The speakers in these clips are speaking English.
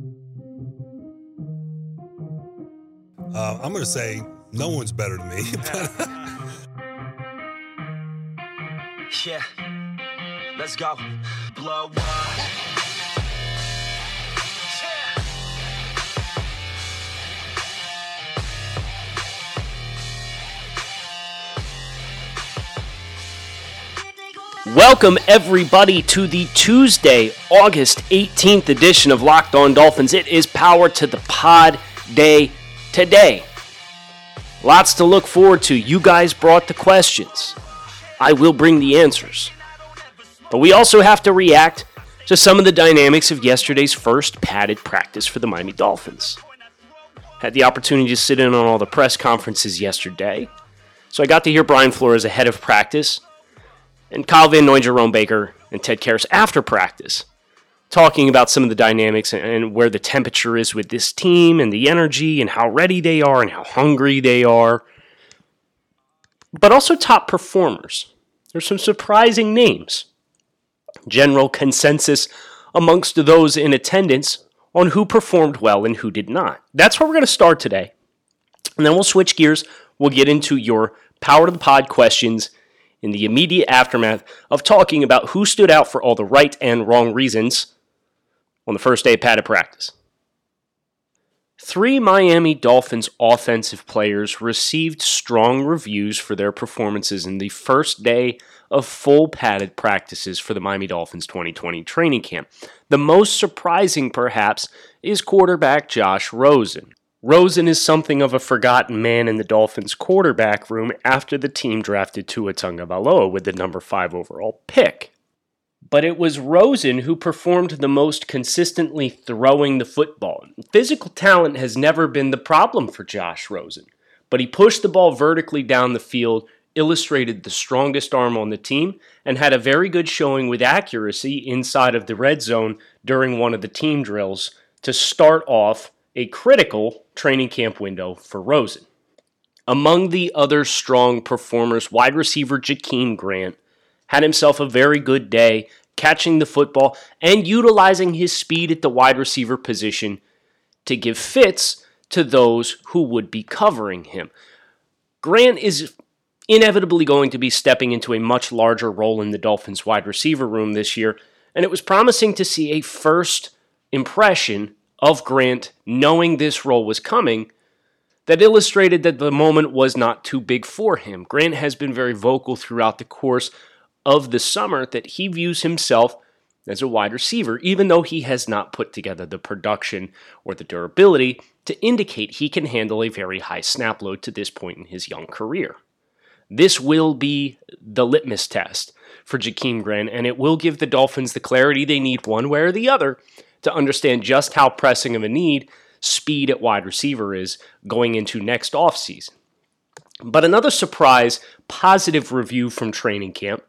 I'm going to say no one's better than me. Yeah, let's go. Blow up. Welcome, everybody, to the Tuesday, August 18th edition of Locked on Dolphins. It is Power to the Pod Day today. Lots to look forward to. You guys brought the questions. I will bring the answers. But we also have to react to some of the dynamics of yesterday's first padded practice for the Miami Dolphins. Had the opportunity to sit in on all the press conferences yesterday, so I got to hear Brian Flores ahead of practice, and Kyle Van Noy, Jerome Baker, and Ted Karras after practice, talking about some of the dynamics and where the temperature is with this team and the energy and how ready they are and how hungry they are. But also top performers. There's some surprising names. General consensus amongst those in attendance on who performed well and who did not. That's where we're going to start today. And then we'll switch gears. We'll get into your Power to the Pod questions in the immediate aftermath of talking about who stood out for all the right and wrong reasons on the first day of padded practice. 3 Miami Dolphins offensive players received strong reviews for their performances in the first day of full padded practices for the Miami Dolphins 2020 training camp. The most surprising, perhaps, is quarterback Josh Rosen. Rosen is something of a forgotten man in the Dolphins' quarterback room after the team drafted Tua Tagovailoa with the number 5 overall pick. But it was Rosen who performed the most consistently throwing the football. Physical talent has never been the problem for Josh Rosen, but he pushed the ball vertically down the field, illustrated the strongest arm on the team, and had a very good showing with accuracy inside of the red zone during one of the team drills to start off a critical training camp window for Rosen. Among the other strong performers, wide receiver Jakeem Grant had himself a very good day catching the football and utilizing his speed at the wide receiver position to give fits to those who would be covering him. Grant is inevitably going to be stepping into a much larger role in the Dolphins' wide receiver room this year, and it was promising to see a first impression of Grant, knowing this role was coming, that illustrated that the moment was not too big for him. Grant has been very vocal throughout the course of the summer that he views himself as a wide receiver, even though he has not put together the production or the durability to indicate he can handle a very high snap load to this point in his young career. This will be the litmus test for Jakeem Grant, and it will give the Dolphins the clarity they need one way or the other to understand just how pressing of a need speed at wide receiver is going into next offseason. But another surprise positive review from training camp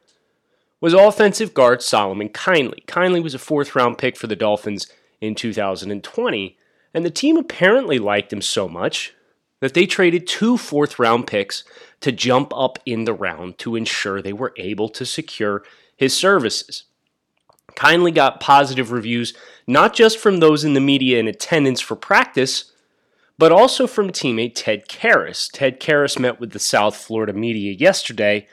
was offensive guard Solomon Kindley. Kindley was a fourth-round pick for the Dolphins in 2020, and the team apparently liked him so much that they traded 2 fourth-round picks to jump up in the round to ensure they were able to secure his services. Kindly got positive reviews, not just from those in the media in attendance for practice, but also from teammate Ted Karras. Ted Karras met with the South Florida media yesterday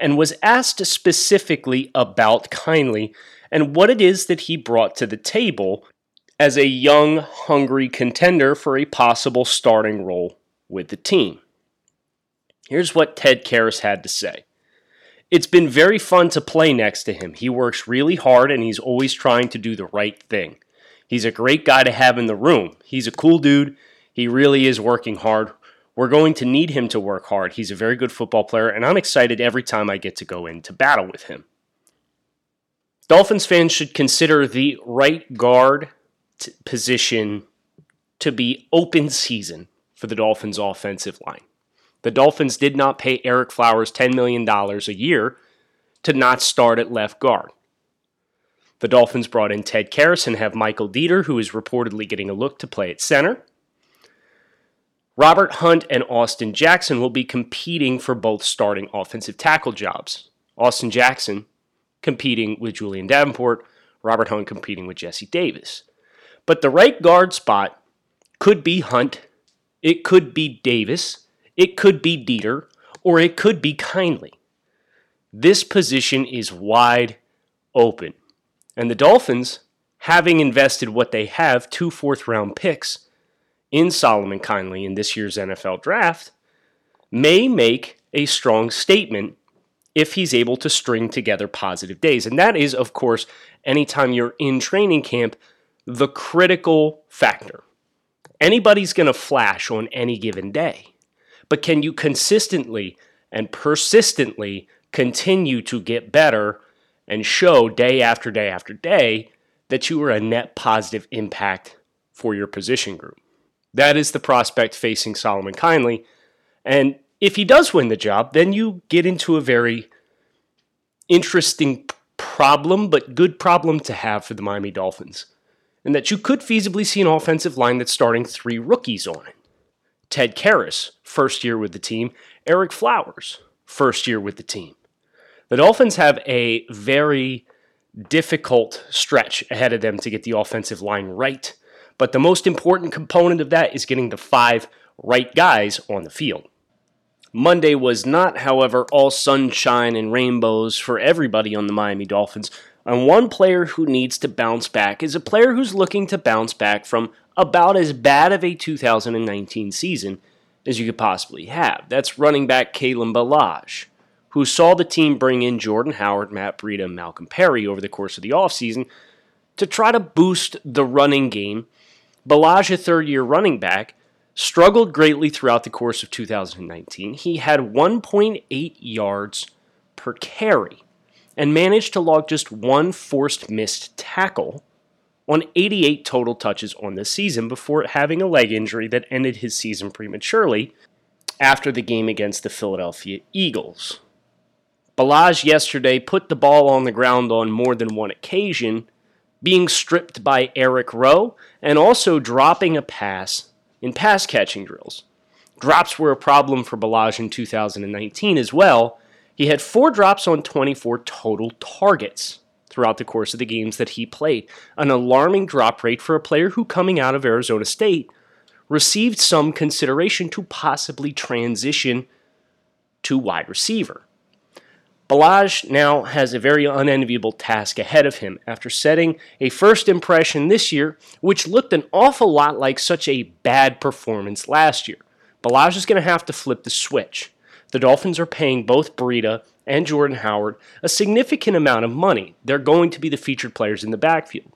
and was asked specifically about Kindly and what it is that he brought to the table as a young, hungry contender for a possible starting role with the team. Here's what Ted Karras had to say. It's been very fun to play next to him. He works really hard, and he's always trying to do the right thing. He's a great guy to have in the room. He's a cool dude. He really is working hard. We're going to need him to work hard. He's a very good football player, and I'm excited every time I get to go into battle with him. Dolphins fans should consider the right guard position to be open season for the Dolphins' offensive line. The Dolphins did not pay Eric Flowers $10 million a year to not start at left guard. The Dolphins brought in Ted Karras and have Michael Dieter, who is reportedly getting a look to play at center. Robert Hunt and Austin Jackson will be competing for both starting offensive tackle jobs. Austin Jackson competing with Julian Davenport, Robert Hunt competing with Jesse Davis. But the right guard spot could be Hunt, it could be Davis, it could be Dieter, or it could be Kindly. This position is wide open. And the Dolphins, having invested what they have, 2 fourth-round picks in Solomon Kindley in this year's NFL draft, may make a strong statement if he's able to string together positive days. And that is, of course, anytime you're in training camp, the critical factor. Anybody's going to flash on any given day, but can you consistently and persistently continue to get better and show day after day after day that you are a net positive impact for your position group? That is the prospect facing Solomon Kindley. And if he does win the job, then you get into a very interesting problem, but good problem to have for the Miami Dolphins. And that you could feasibly see an offensive line that's starting 3 rookies on it. Ted Karras, first year with the team. Eric Flowers, first year with the team. The Dolphins have a very difficult stretch ahead of them to get the offensive line right. But the most important component of that is getting the 5 right guys on the field. Monday was not, however, all sunshine and rainbows for everybody on the Miami Dolphins. And one player who needs to bounce back is a player who's looking to bounce back from about as bad of a 2019 season as you could possibly have. That's running back Kalen Ballage, who saw the team bring in Jordan Howard, Matt Breida, and Malcolm Perry over the course of the offseason to try to boost the running game. Ballage, a third-year running back, struggled greatly throughout the course of 2019. He had 1.8 yards per carry and managed to log just 1 forced missed tackle on 88 total touches on the season before having a leg injury that ended his season prematurely after the game against the Philadelphia Eagles. Ballage yesterday put the ball on the ground on more than one occasion, being stripped by Eric Rowe and also dropping a pass in pass-catching drills. Drops were a problem for Ballage in 2019 as well. He had 4 drops on 24 total targets throughout the course of the games that he played, an alarming drop rate for a player who, coming out of Arizona State, received some consideration to possibly transition to wide receiver. Ballage now has a very unenviable task ahead of him after setting a first impression this year, which looked an awful lot like such a bad performance last year. Ballage is going to have to flip the switch. The Dolphins are paying both Breida and Jordan Howard a significant amount of money. They're going to be the featured players in the backfield.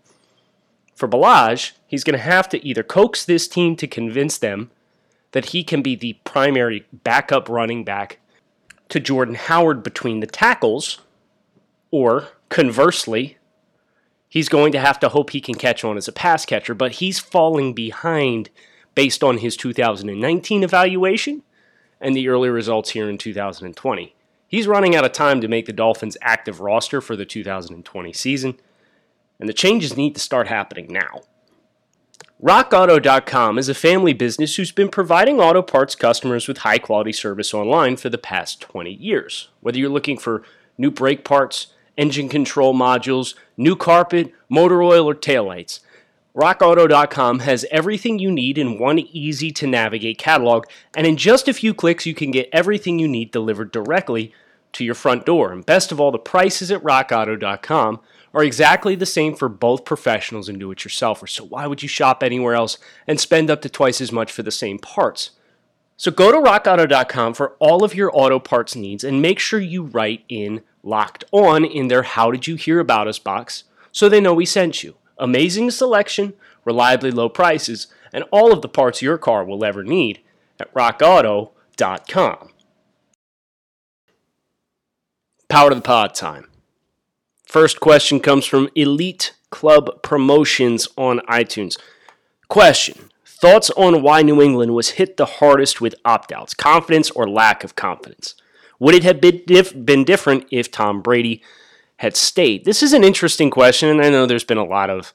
For Ballage, he's going to have to either coax this team to convince them that he can be the primary backup running back to Jordan Howard between the tackles, or conversely, he's going to have to hope he can catch on as a pass catcher, but he's falling behind based on his 2019 evaluation and the early results here in 2020. He's running out of time to make the Dolphins' active roster for the 2020 season, and the changes need to start happening now. RockAuto.com is a family business who's been providing auto parts customers with high-quality service online for the past 20 years. Whether you're looking for new brake parts, engine control modules, new carpet, motor oil, or taillights, RockAuto.com has everything you need in one easy-to-navigate catalog, and in just a few clicks, you can get everything you need delivered directly to your front door. And best of all, the prices at RockAuto.com are exactly the same for both professionals and do-it-yourselfers, so why would you shop anywhere else and spend up to twice as much for the same parts? So go to rockauto.com for all of your auto parts needs and make sure you write in Locked On in their How Did You Hear About Us box so they know we sent you. Amazing selection, reliably low prices, and all of the parts your car will ever need at rockauto.com. Power to the pod time. First question comes from Elite Club Promotions on iTunes. Question, thoughts on why New England was hit the hardest with opt-outs, confidence or lack of confidence? Would it have been different if Tom Brady had stayed? This is an interesting question, and I know there's been a lot of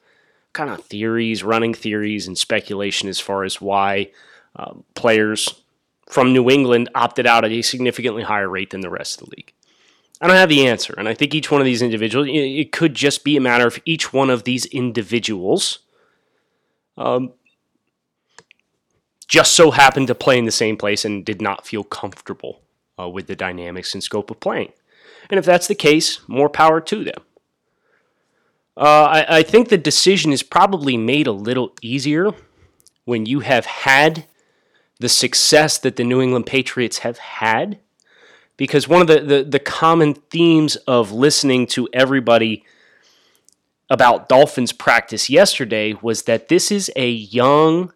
kind of theories, running theories, and speculation as far as why players from New England opted out at a significantly higher rate than the rest of the league. I don't have the answer, and I think each one of these individuals, it could just be a matter of each one of these individuals just so happened to play in the same place and did not feel comfortable with the dynamics and scope of playing. And if that's the case, more power to them. I think the decision is probably made a little easier when you have had the success that the New England Patriots have had, because one of the common themes of listening to everybody about Dolphins practice yesterday was that this is a young,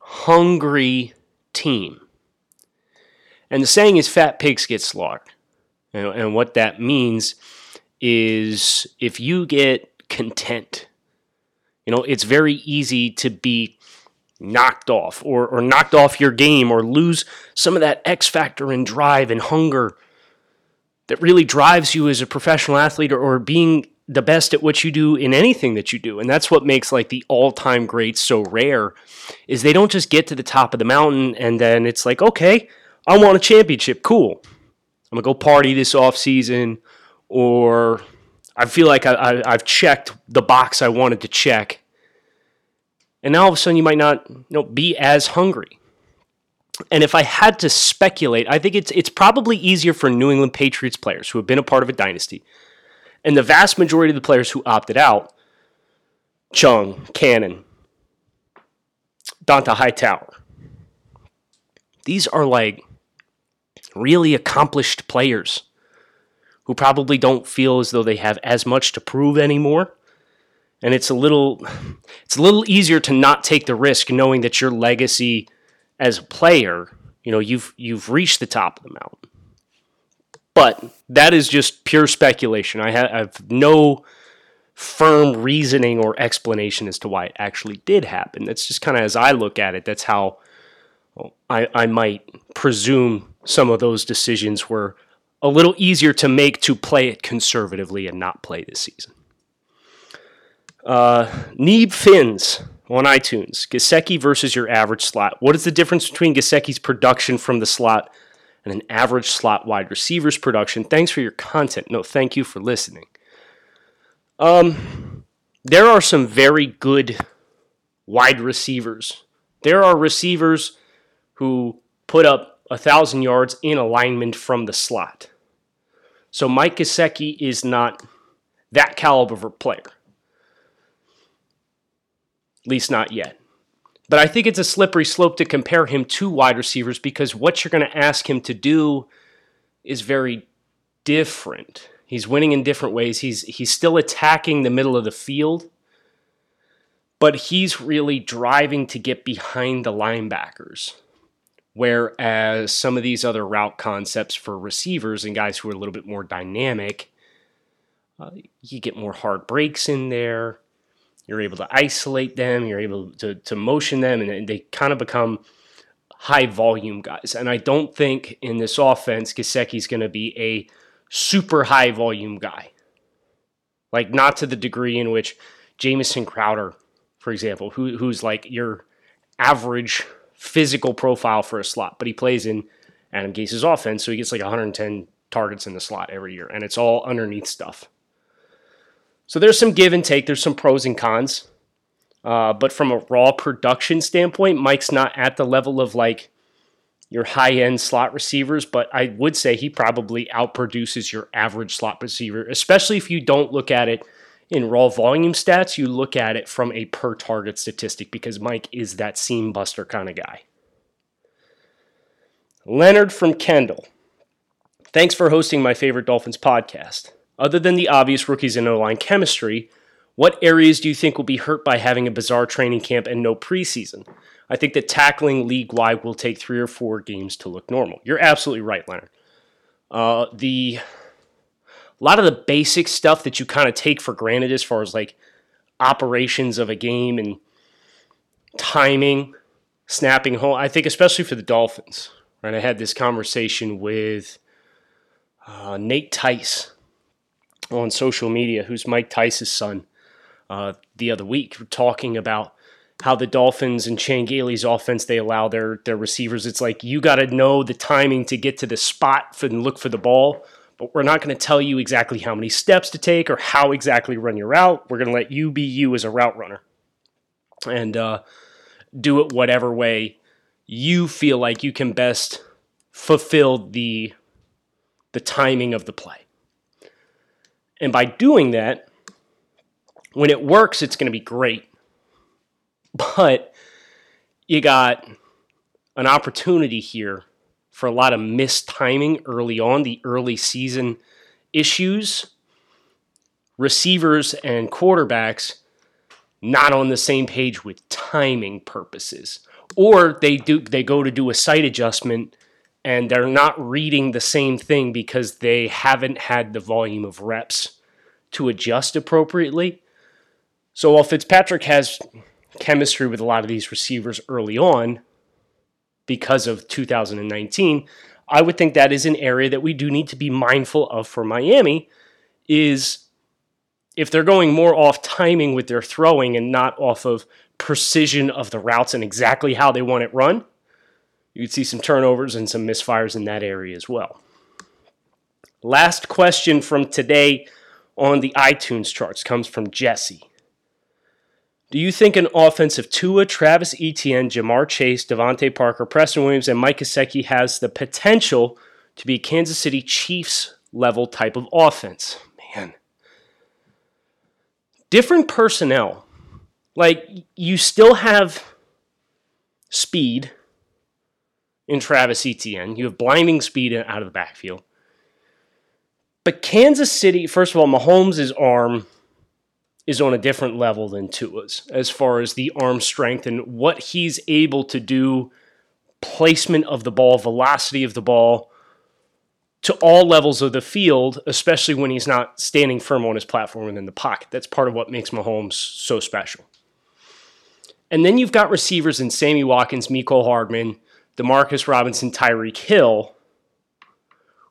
hungry team. And the saying is fat pigs get slaughtered. And what that means is if you get content, you know, it's very easy to be knocked off or knocked off your game or lose some of that X factor and drive and hunger that really drives you as a professional athlete or being the best at what you do in anything that you do. And that's what makes like the all-time greats so rare is they don't just get to the top of the mountain and then it's like, okay, I want a championship. Cool. I'm going to go party this offseason, or I feel like I've checked the box I wanted to check. And now all of a sudden you might not, you know, be as hungry. And if I had to speculate, I think it's probably easier for New England Patriots players who have been a part of a dynasty. And the vast majority of the players who opted out, Chung, Cannon, Danta Hightower, these are like really accomplished players who probably don't feel as though they have as much to prove anymore. And it's a little easier to not take the risk knowing that your legacy as a player, you know, you've reached the top of the mountain. But that is just pure speculation. I have no firm reasoning or explanation as to why it actually did happen. That's just kind of as I look at it, that's how I might presume some of those decisions were a little easier to make to play it conservatively and not play this season. Neeb Fins on iTunes. Gesicki versus your average slot. What is the difference between Gesicki's production from the slot and an average slot wide receiver's production? Thanks for your content. No, thank you for listening. There are some very good wide receivers. There are receivers who put up 1,000 yards in alignment from the slot. So Mike Gesicki is not that caliber of a player. At least not yet. But I think it's a slippery slope to compare him to wide receivers because what you're going to ask him to do is very different. He's winning in different ways. He's still attacking the middle of the field, but he's really driving to get behind the linebackers, whereas some of these other route concepts for receivers and guys who are a little bit more dynamic, you get more hard breaks in there. You're able to isolate them. You're able to motion them, and they kind of become high-volume guys. And I don't think in this offense Gesicki's going to be a super high-volume guy, like not to the degree in which Jamison Crowder, for example, who's like your average physical profile for a slot, but he plays in Adam Gase's offense, so he gets like 110 targets in the slot every year, and it's all underneath stuff. So there's some give and take. There's some pros and cons. But from a raw production standpoint, Mike's not at the level of like your high-end slot receivers, but I would say he probably outproduces your average slot receiver, especially if you don't look at it in raw volume stats. You look at it from a per-target statistic because Mike is that seam buster kind of guy. Leonard from Kendall. Thanks for hosting my favorite Dolphins podcast. Other than the obvious rookies and O-line chemistry, what areas do you think will be hurt by having a bizarre training camp and no preseason? I think that tackling league-wide will take 3 or 4 games to look normal. You're absolutely right, Leonard. A lot of the basic stuff that you kind of take for granted as far as like operations of a game and timing, snapping home, I think especially for the Dolphins. Right? I had this conversation with Nate Tice on social media, who's Mike Tice's son, the other week, talking about how the Dolphins and Chan Gailey's offense, they allow their receivers. It's like, you got to know the timing to get to the spot and look for the ball, but we're not going to tell you exactly how many steps to take or how exactly run your route. We're going to let you be you as a route runner. and do it whatever way you feel like you can best fulfill the timing of the play. And by doing that, when it works, it's going to be great. But you got an opportunity here for a lot of missed timing early on, the early season issues, receivers and quarterbacks not on the same page with timing purposes. Or they go to do a site adjustment and they're not reading the same thing because they haven't had the volume of reps to adjust appropriately. So while Fitzpatrick has chemistry with a lot of these receivers early on because of 2019, I would think that is an area that we do need to be mindful of for Miami, is if they're going more off timing with their throwing and not off of precision of the routes and exactly how they want it run, you could see some turnovers and some misfires in that area as well. Last question from today on the iTunes charts comes from Jesse. Do you think an offense of Tua, Travis Etienne, Jamar Chase, Devontae Parker, Preston Williams, and Mike Gesicki has the potential to be Kansas City Chiefs-level type of offense? Man. Different personnel. Like, you still have speed in Travis Etienne. You have blinding speed out of the backfield. But Kansas City, first of all, Mahomes' arm is on a different level than Tua's as far as the arm strength and what he's able to do, placement of the ball, velocity of the ball, to all levels of the field, especially when he's not standing firm on his platform and in the pocket. That's part of what makes Mahomes so special. And then you've got receivers in Sammy Watkins, Mecole Hardman, Demarcus Robinson, Tyreek Hill,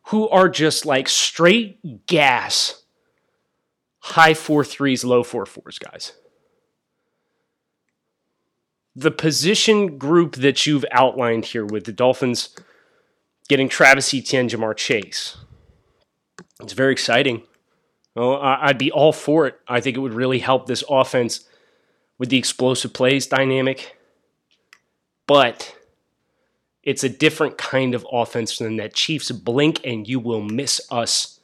who are just like straight gas, high 4.3s, low 4.4s, guys. The position group that you've outlined here with the Dolphins getting Travis Etienne, Jamar Chase, it's very exciting. Well, I'd be all for it. I think it would really help this offense with the explosive plays dynamic. But it's a different kind of offense than that Chiefs blink and you will miss us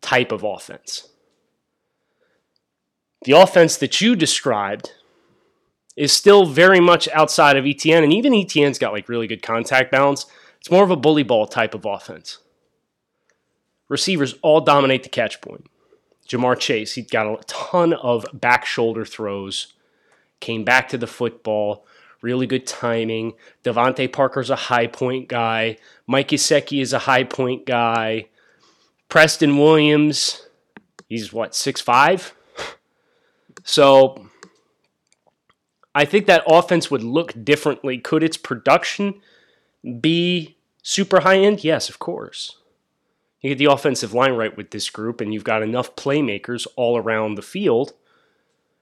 type of offense. The offense that you described is still very much outside of Etienne, and even Etienne's got like really good contact balance. It's more of a bully ball type of offense. Receivers all dominate the catch point. Jamar Chase, he's got a ton of back shoulder throws, came back to the football, really good timing. Devontae Parker's a high point guy. Mike Gesicki is a high point guy. Preston Williams, he's 6'5"? So I think that offense would look differently. Could its production be super high end? Yes, of course. You get the offensive line right with this group, and you've got enough playmakers all around the field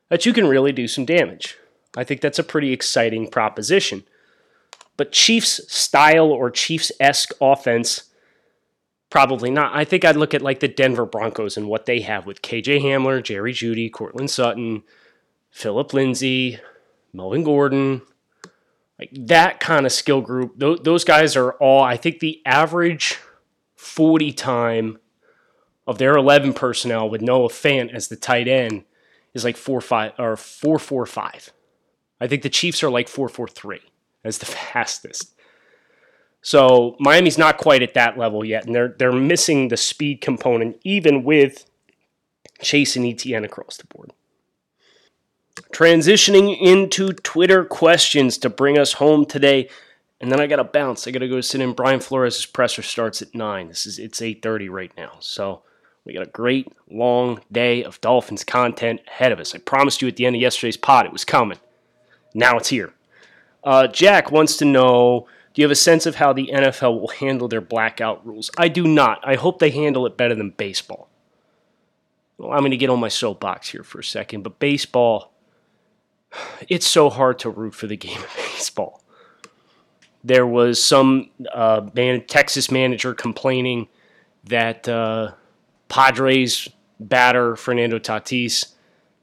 that you can really do some damage. I think that's a pretty exciting proposition. But Chiefs style or Chiefs-esque offense, probably not. I think I'd look at like the Denver Broncos and what they have with KJ Hamler, Jerry Jeudy, Cortland Sutton, Phillip Lindsay, Melvin Gordon. Like that kind of skill group. Those guys are all, I think the average 40 time of their 11 personnel with Noah Fant as the tight end is like 4-5 or 4-4-5. I think the Chiefs are like 4-4-3 as the fastest. So Miami's not quite at that level yet, and they're missing the speed component even with Chase and Etienne across the board. Transitioning into Twitter questions to bring us home today, and then I got to bounce. I got to go sit in Brian Flores' presser starts at 9. It's 8:30 right now, so we got a great long day of Dolphins content ahead of us. I promised you at the end of yesterday's pod it was coming. Now it's here. Jack wants to know, do you have a sense of how the NFL will handle their blackout rules? I do not. I hope they handle it better than baseball. Well, I'm going to get on my soapbox here for a second, but baseball, it's so hard to root for the game of baseball. There was some Texas manager complaining that Padres batter Fernando Tatis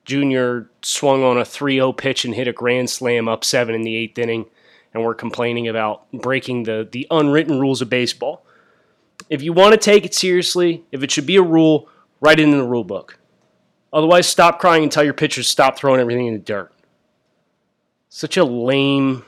Jr. swung on a 3-0 pitch and hit a grand slam up seven in the eighth inning, and we're complaining about breaking the unwritten rules of baseball. If you want to take it seriously, if it should be a rule, write it in the rule book. Otherwise, stop crying and tell your pitchers stop throwing everything in the dirt. Such a lame,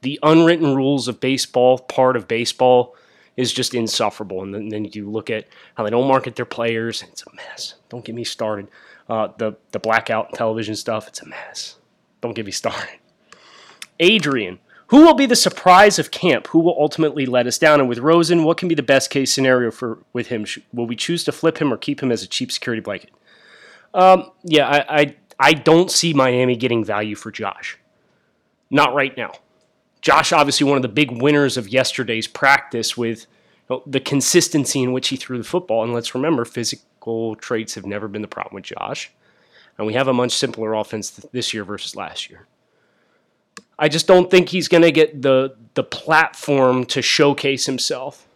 the unwritten rules of baseball, part of baseball, is just insufferable. And then you look at how they don't market their players. It's a mess. Don't get me started. The blackout television stuff, it's a mess. Don't get me started. Adrian, who will be the surprise of camp? Who will ultimately let us down? And with Rosen, what can be the best case scenario with him? Will we choose to flip him or keep him as a cheap security blanket? I don't see Miami getting value for Josh. Not right now. Josh, obviously one of the big winners of yesterday's practice with the consistency in which he threw the football. And let's remember, physical traits have never been the problem with Josh. And we have a much simpler offense this year versus last year. I just don't think he's going to get the platform to showcase himself.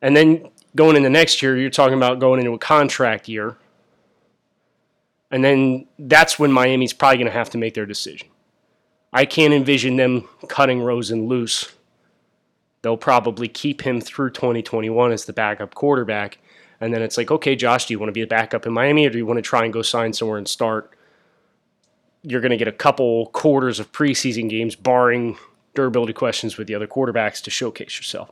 And then going into next year, you're talking about going into a contract year. And then that's when Miami's probably going to have to make their decision. I can't envision them cutting Rosen loose. They'll probably keep him through 2021 as the backup quarterback. And then it's like, okay, Josh, do you want to be the backup in Miami or do you want to try and go sign somewhere and start? You're going to get a couple quarters of preseason games, barring durability questions with the other quarterbacks, to showcase yourself.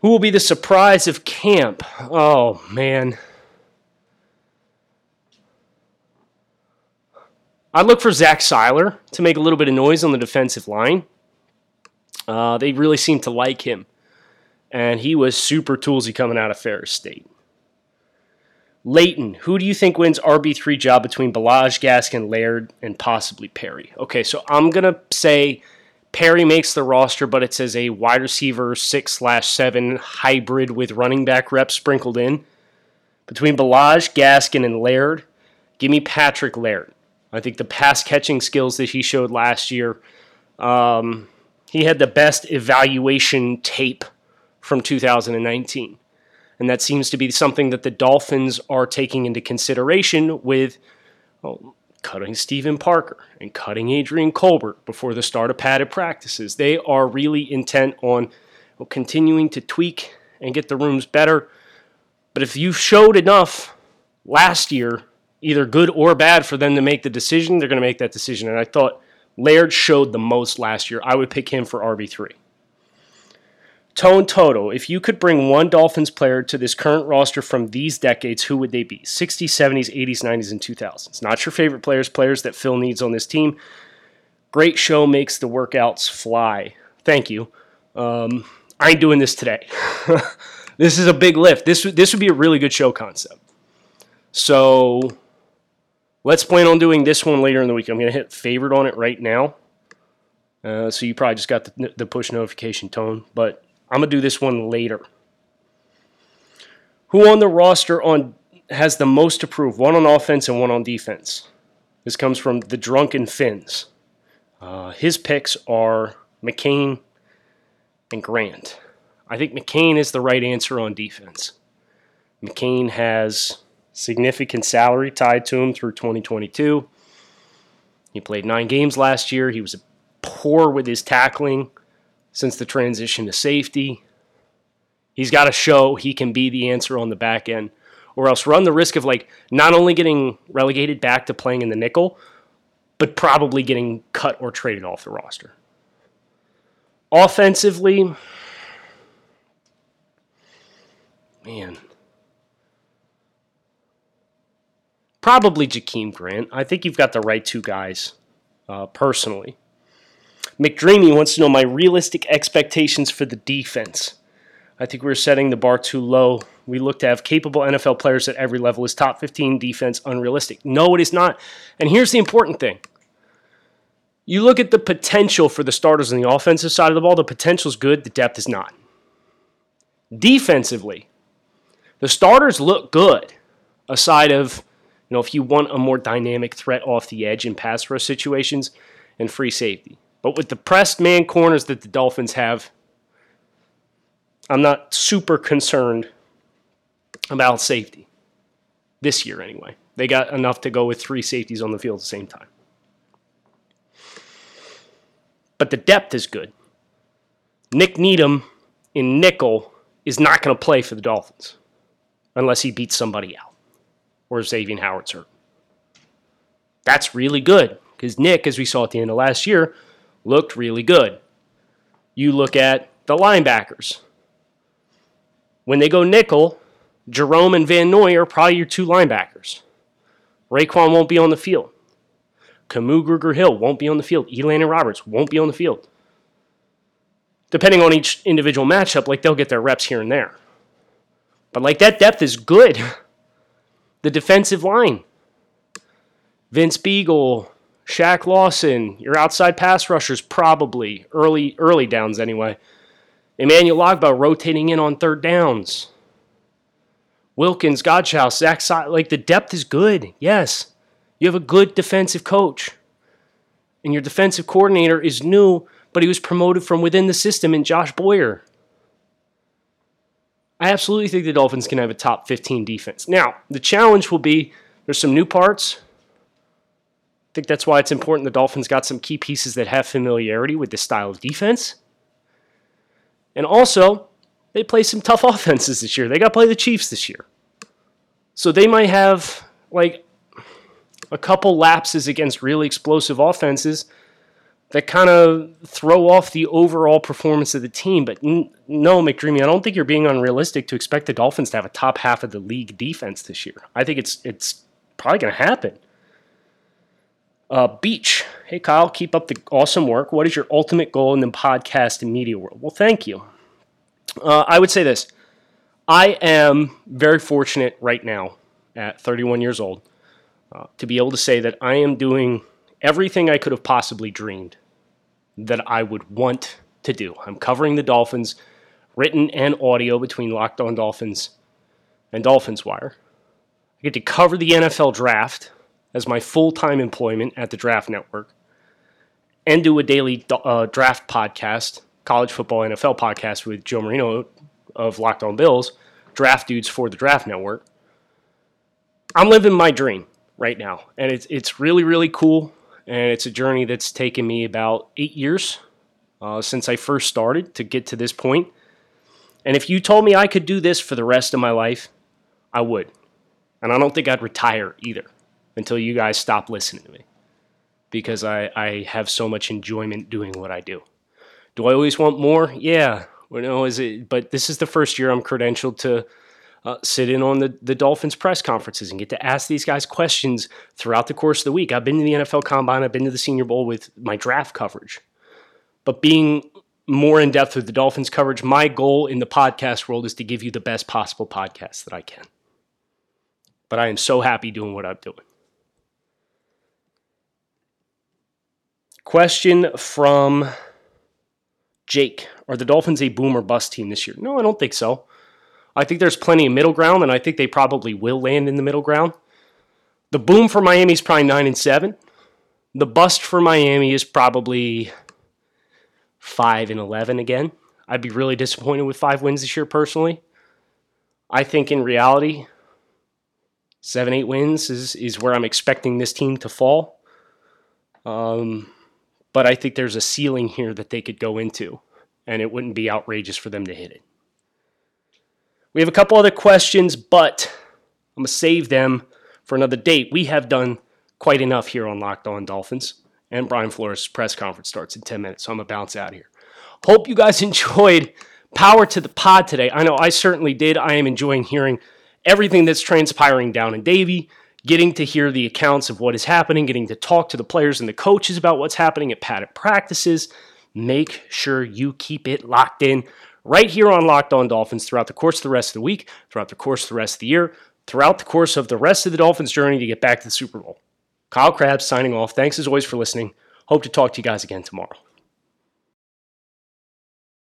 Who will be the surprise of camp? Oh, man. I look for Zach Seiler to make a little bit of noise on the defensive line. They really seem to like him. And he was super toolsy coming out of Ferris State. Leighton, who do you think wins RB3 job between Ballage, Gaskin, Laird, and possibly Perry? Okay, so I'm going to say Perry makes the roster, but it's as a wide receiver 6/7 hybrid with running back reps sprinkled in. Between Ballage, Gaskin, and Laird, give me Patrick Laird. I think the pass-catching skills that he showed last year, he had the best evaluation tape from 2019. And that seems to be something that the Dolphins are taking into consideration with cutting Stephen Parker and cutting Adrian Colbert before the start of padded practices. They are really intent on continuing to tweak and get the rooms better. But if you showed enough last year, either good or bad, for them to make the decision, they're going to make that decision. And I thought Laird showed the most last year. I would pick him for RB3. Tone Toto, if you could bring one Dolphins player to this current roster from these decades, who would they be? 60s, 70s, 80s, 90s, and 2000s. Not your favorite players, players that Phil needs on this team. Great show makes the workouts fly. Thank you. I ain't doing this today. This is a big lift. This would be a really good show concept. So let's plan on doing this one later in the week. I'm going to hit favorite on it right now. So you probably just got the push notification, Tone, but I'm going to do this one later. Who on the roster has the most to prove? One on offense and one on defense. This comes from the Drunken Fins. His picks are McCain and Grant. I think McCain is the right answer on defense. McCain has significant salary tied to him through 2022. He played 9 games last year. He was poor with his tackling since the transition to safety. He's got to show he can be the answer on the back end, or else run the risk of not only getting relegated back to playing in the nickel, but probably getting cut or traded off the roster. Offensively, man, probably Jakeem Grant. I think you've got the right 2 guys, personally. McDreamy wants to know my realistic expectations for the defense. I think we're setting the bar too low. We look to have capable NFL players at every level. Is top 15 defense unrealistic? No, it is not. And here's the important thing. You look at the potential for the starters on the offensive side of the ball. The potential is good. The depth is not. Defensively, the starters look good, aside of, if you want a more dynamic threat off the edge in pass rush situations and free safety. But with the pressed man corners that the Dolphins have, I'm not super concerned about safety. This year, anyway. They got enough to go with three safeties on the field at the same time. But the depth is good. Nick Needham in nickel is not going to play for the Dolphins unless he beats somebody out or Xavier Howard's hurt. That's really good because Nick, as we saw at the end of last year, looked really good. You look at the linebackers. When they go nickel, Jerome and Van Noy are probably your two linebackers. Raekwon won't be on the field. Kamu Gruger-Hill won't be on the field. Elandon Roberts won't be on the field. Depending on each individual matchup, like they'll get their reps here and there. But like that depth is good. The defensive line. Vince Beagle, Shaq Lawson, your outside pass rushers probably, early downs anyway. Emmanuel Logba rotating in on third downs. Wilkins, Godchaux, Zach Side, like the depth is good, yes. You have a good defensive coach. And your defensive coordinator is new, but he was promoted from within the system in Josh Boyer. I absolutely think the Dolphins can have a top 15 defense. Now, the challenge will be there's some new parts. I think that's why it's important the Dolphins got some key pieces that have familiarity with this style of defense. And also, they play some tough offenses this year. They got to play the Chiefs this year. So they might have, like, a couple lapses against really explosive offenses that kind of throw off the overall performance of the team. But no, McDreamy, I don't think you're being unrealistic to expect the Dolphins to have a top half of the league defense this year. I think it's probably going to happen. Beach, hey Kyle, keep up the awesome work. What is your ultimate goal in the podcast and media world? Well, thank you. I would say this. I am very fortunate right now at 31 years old to be able to say that I am doing everything I could have possibly dreamed that I would want to do. I'm covering the Dolphins, written and audio between Locked on Dolphins and Dolphins Wire. I get to cover the NFL draft as my full-time employment at the Draft Network, and do a daily draft podcast, college football, NFL podcast with Joe Marino of Locked on Bills, Draft Dudes for the Draft Network. I'm living my dream right now, and it's really, really cool, and it's a journey that's taken me about 8 years since I first started to get to this point. And if you told me I could do this for the rest of my life, I would. And I don't think I'd retire either, until you guys stop listening to me, because I have so much enjoyment doing what I do. Do I always want more? Yeah. Well, no, but this is the first year I'm credentialed to sit in on the Dolphins press conferences and get to ask these guys questions throughout the course of the week. I've been to the NFL Combine. I've been to the Senior Bowl with my draft coverage. But being more in-depth with the Dolphins coverage, my goal in the podcast world is to give you the best possible podcast that I can. But I am so happy doing what I'm doing. Question from Jake. Are the Dolphins a boom or bust team this year? No, I don't think so. I think there's plenty of middle ground, and I think they probably will land in the middle ground. The boom for Miami is probably 9-7. The bust for Miami is probably 5-11 again. I'd be really disappointed with 5 wins this year personally. I think in reality, 7-8 wins is where I'm expecting this team to fall. But I think there's a ceiling here that they could go into, and it wouldn't be outrageous for them to hit it. We have a couple other questions, but I'm going to save them for another date. We have done quite enough here on Locked on Dolphins, and Brian Flores' press conference starts in 10 minutes, so I'm going to bounce out here. Hope you guys enjoyed Power to the Pod today. I know I certainly did. I am enjoying hearing everything that's transpiring down in Davie, getting to hear the accounts of what is happening, getting to talk to the players and the coaches about what's happening at padded practices. Make sure you keep it locked in right here on Locked on Dolphins throughout the course of the rest of the week, throughout the course of the rest of the year, throughout the course of the rest of the Dolphins' journey to get back to the Super Bowl. Kyle Crabb signing off. Thanks as always for listening. Hope to talk to you guys again tomorrow.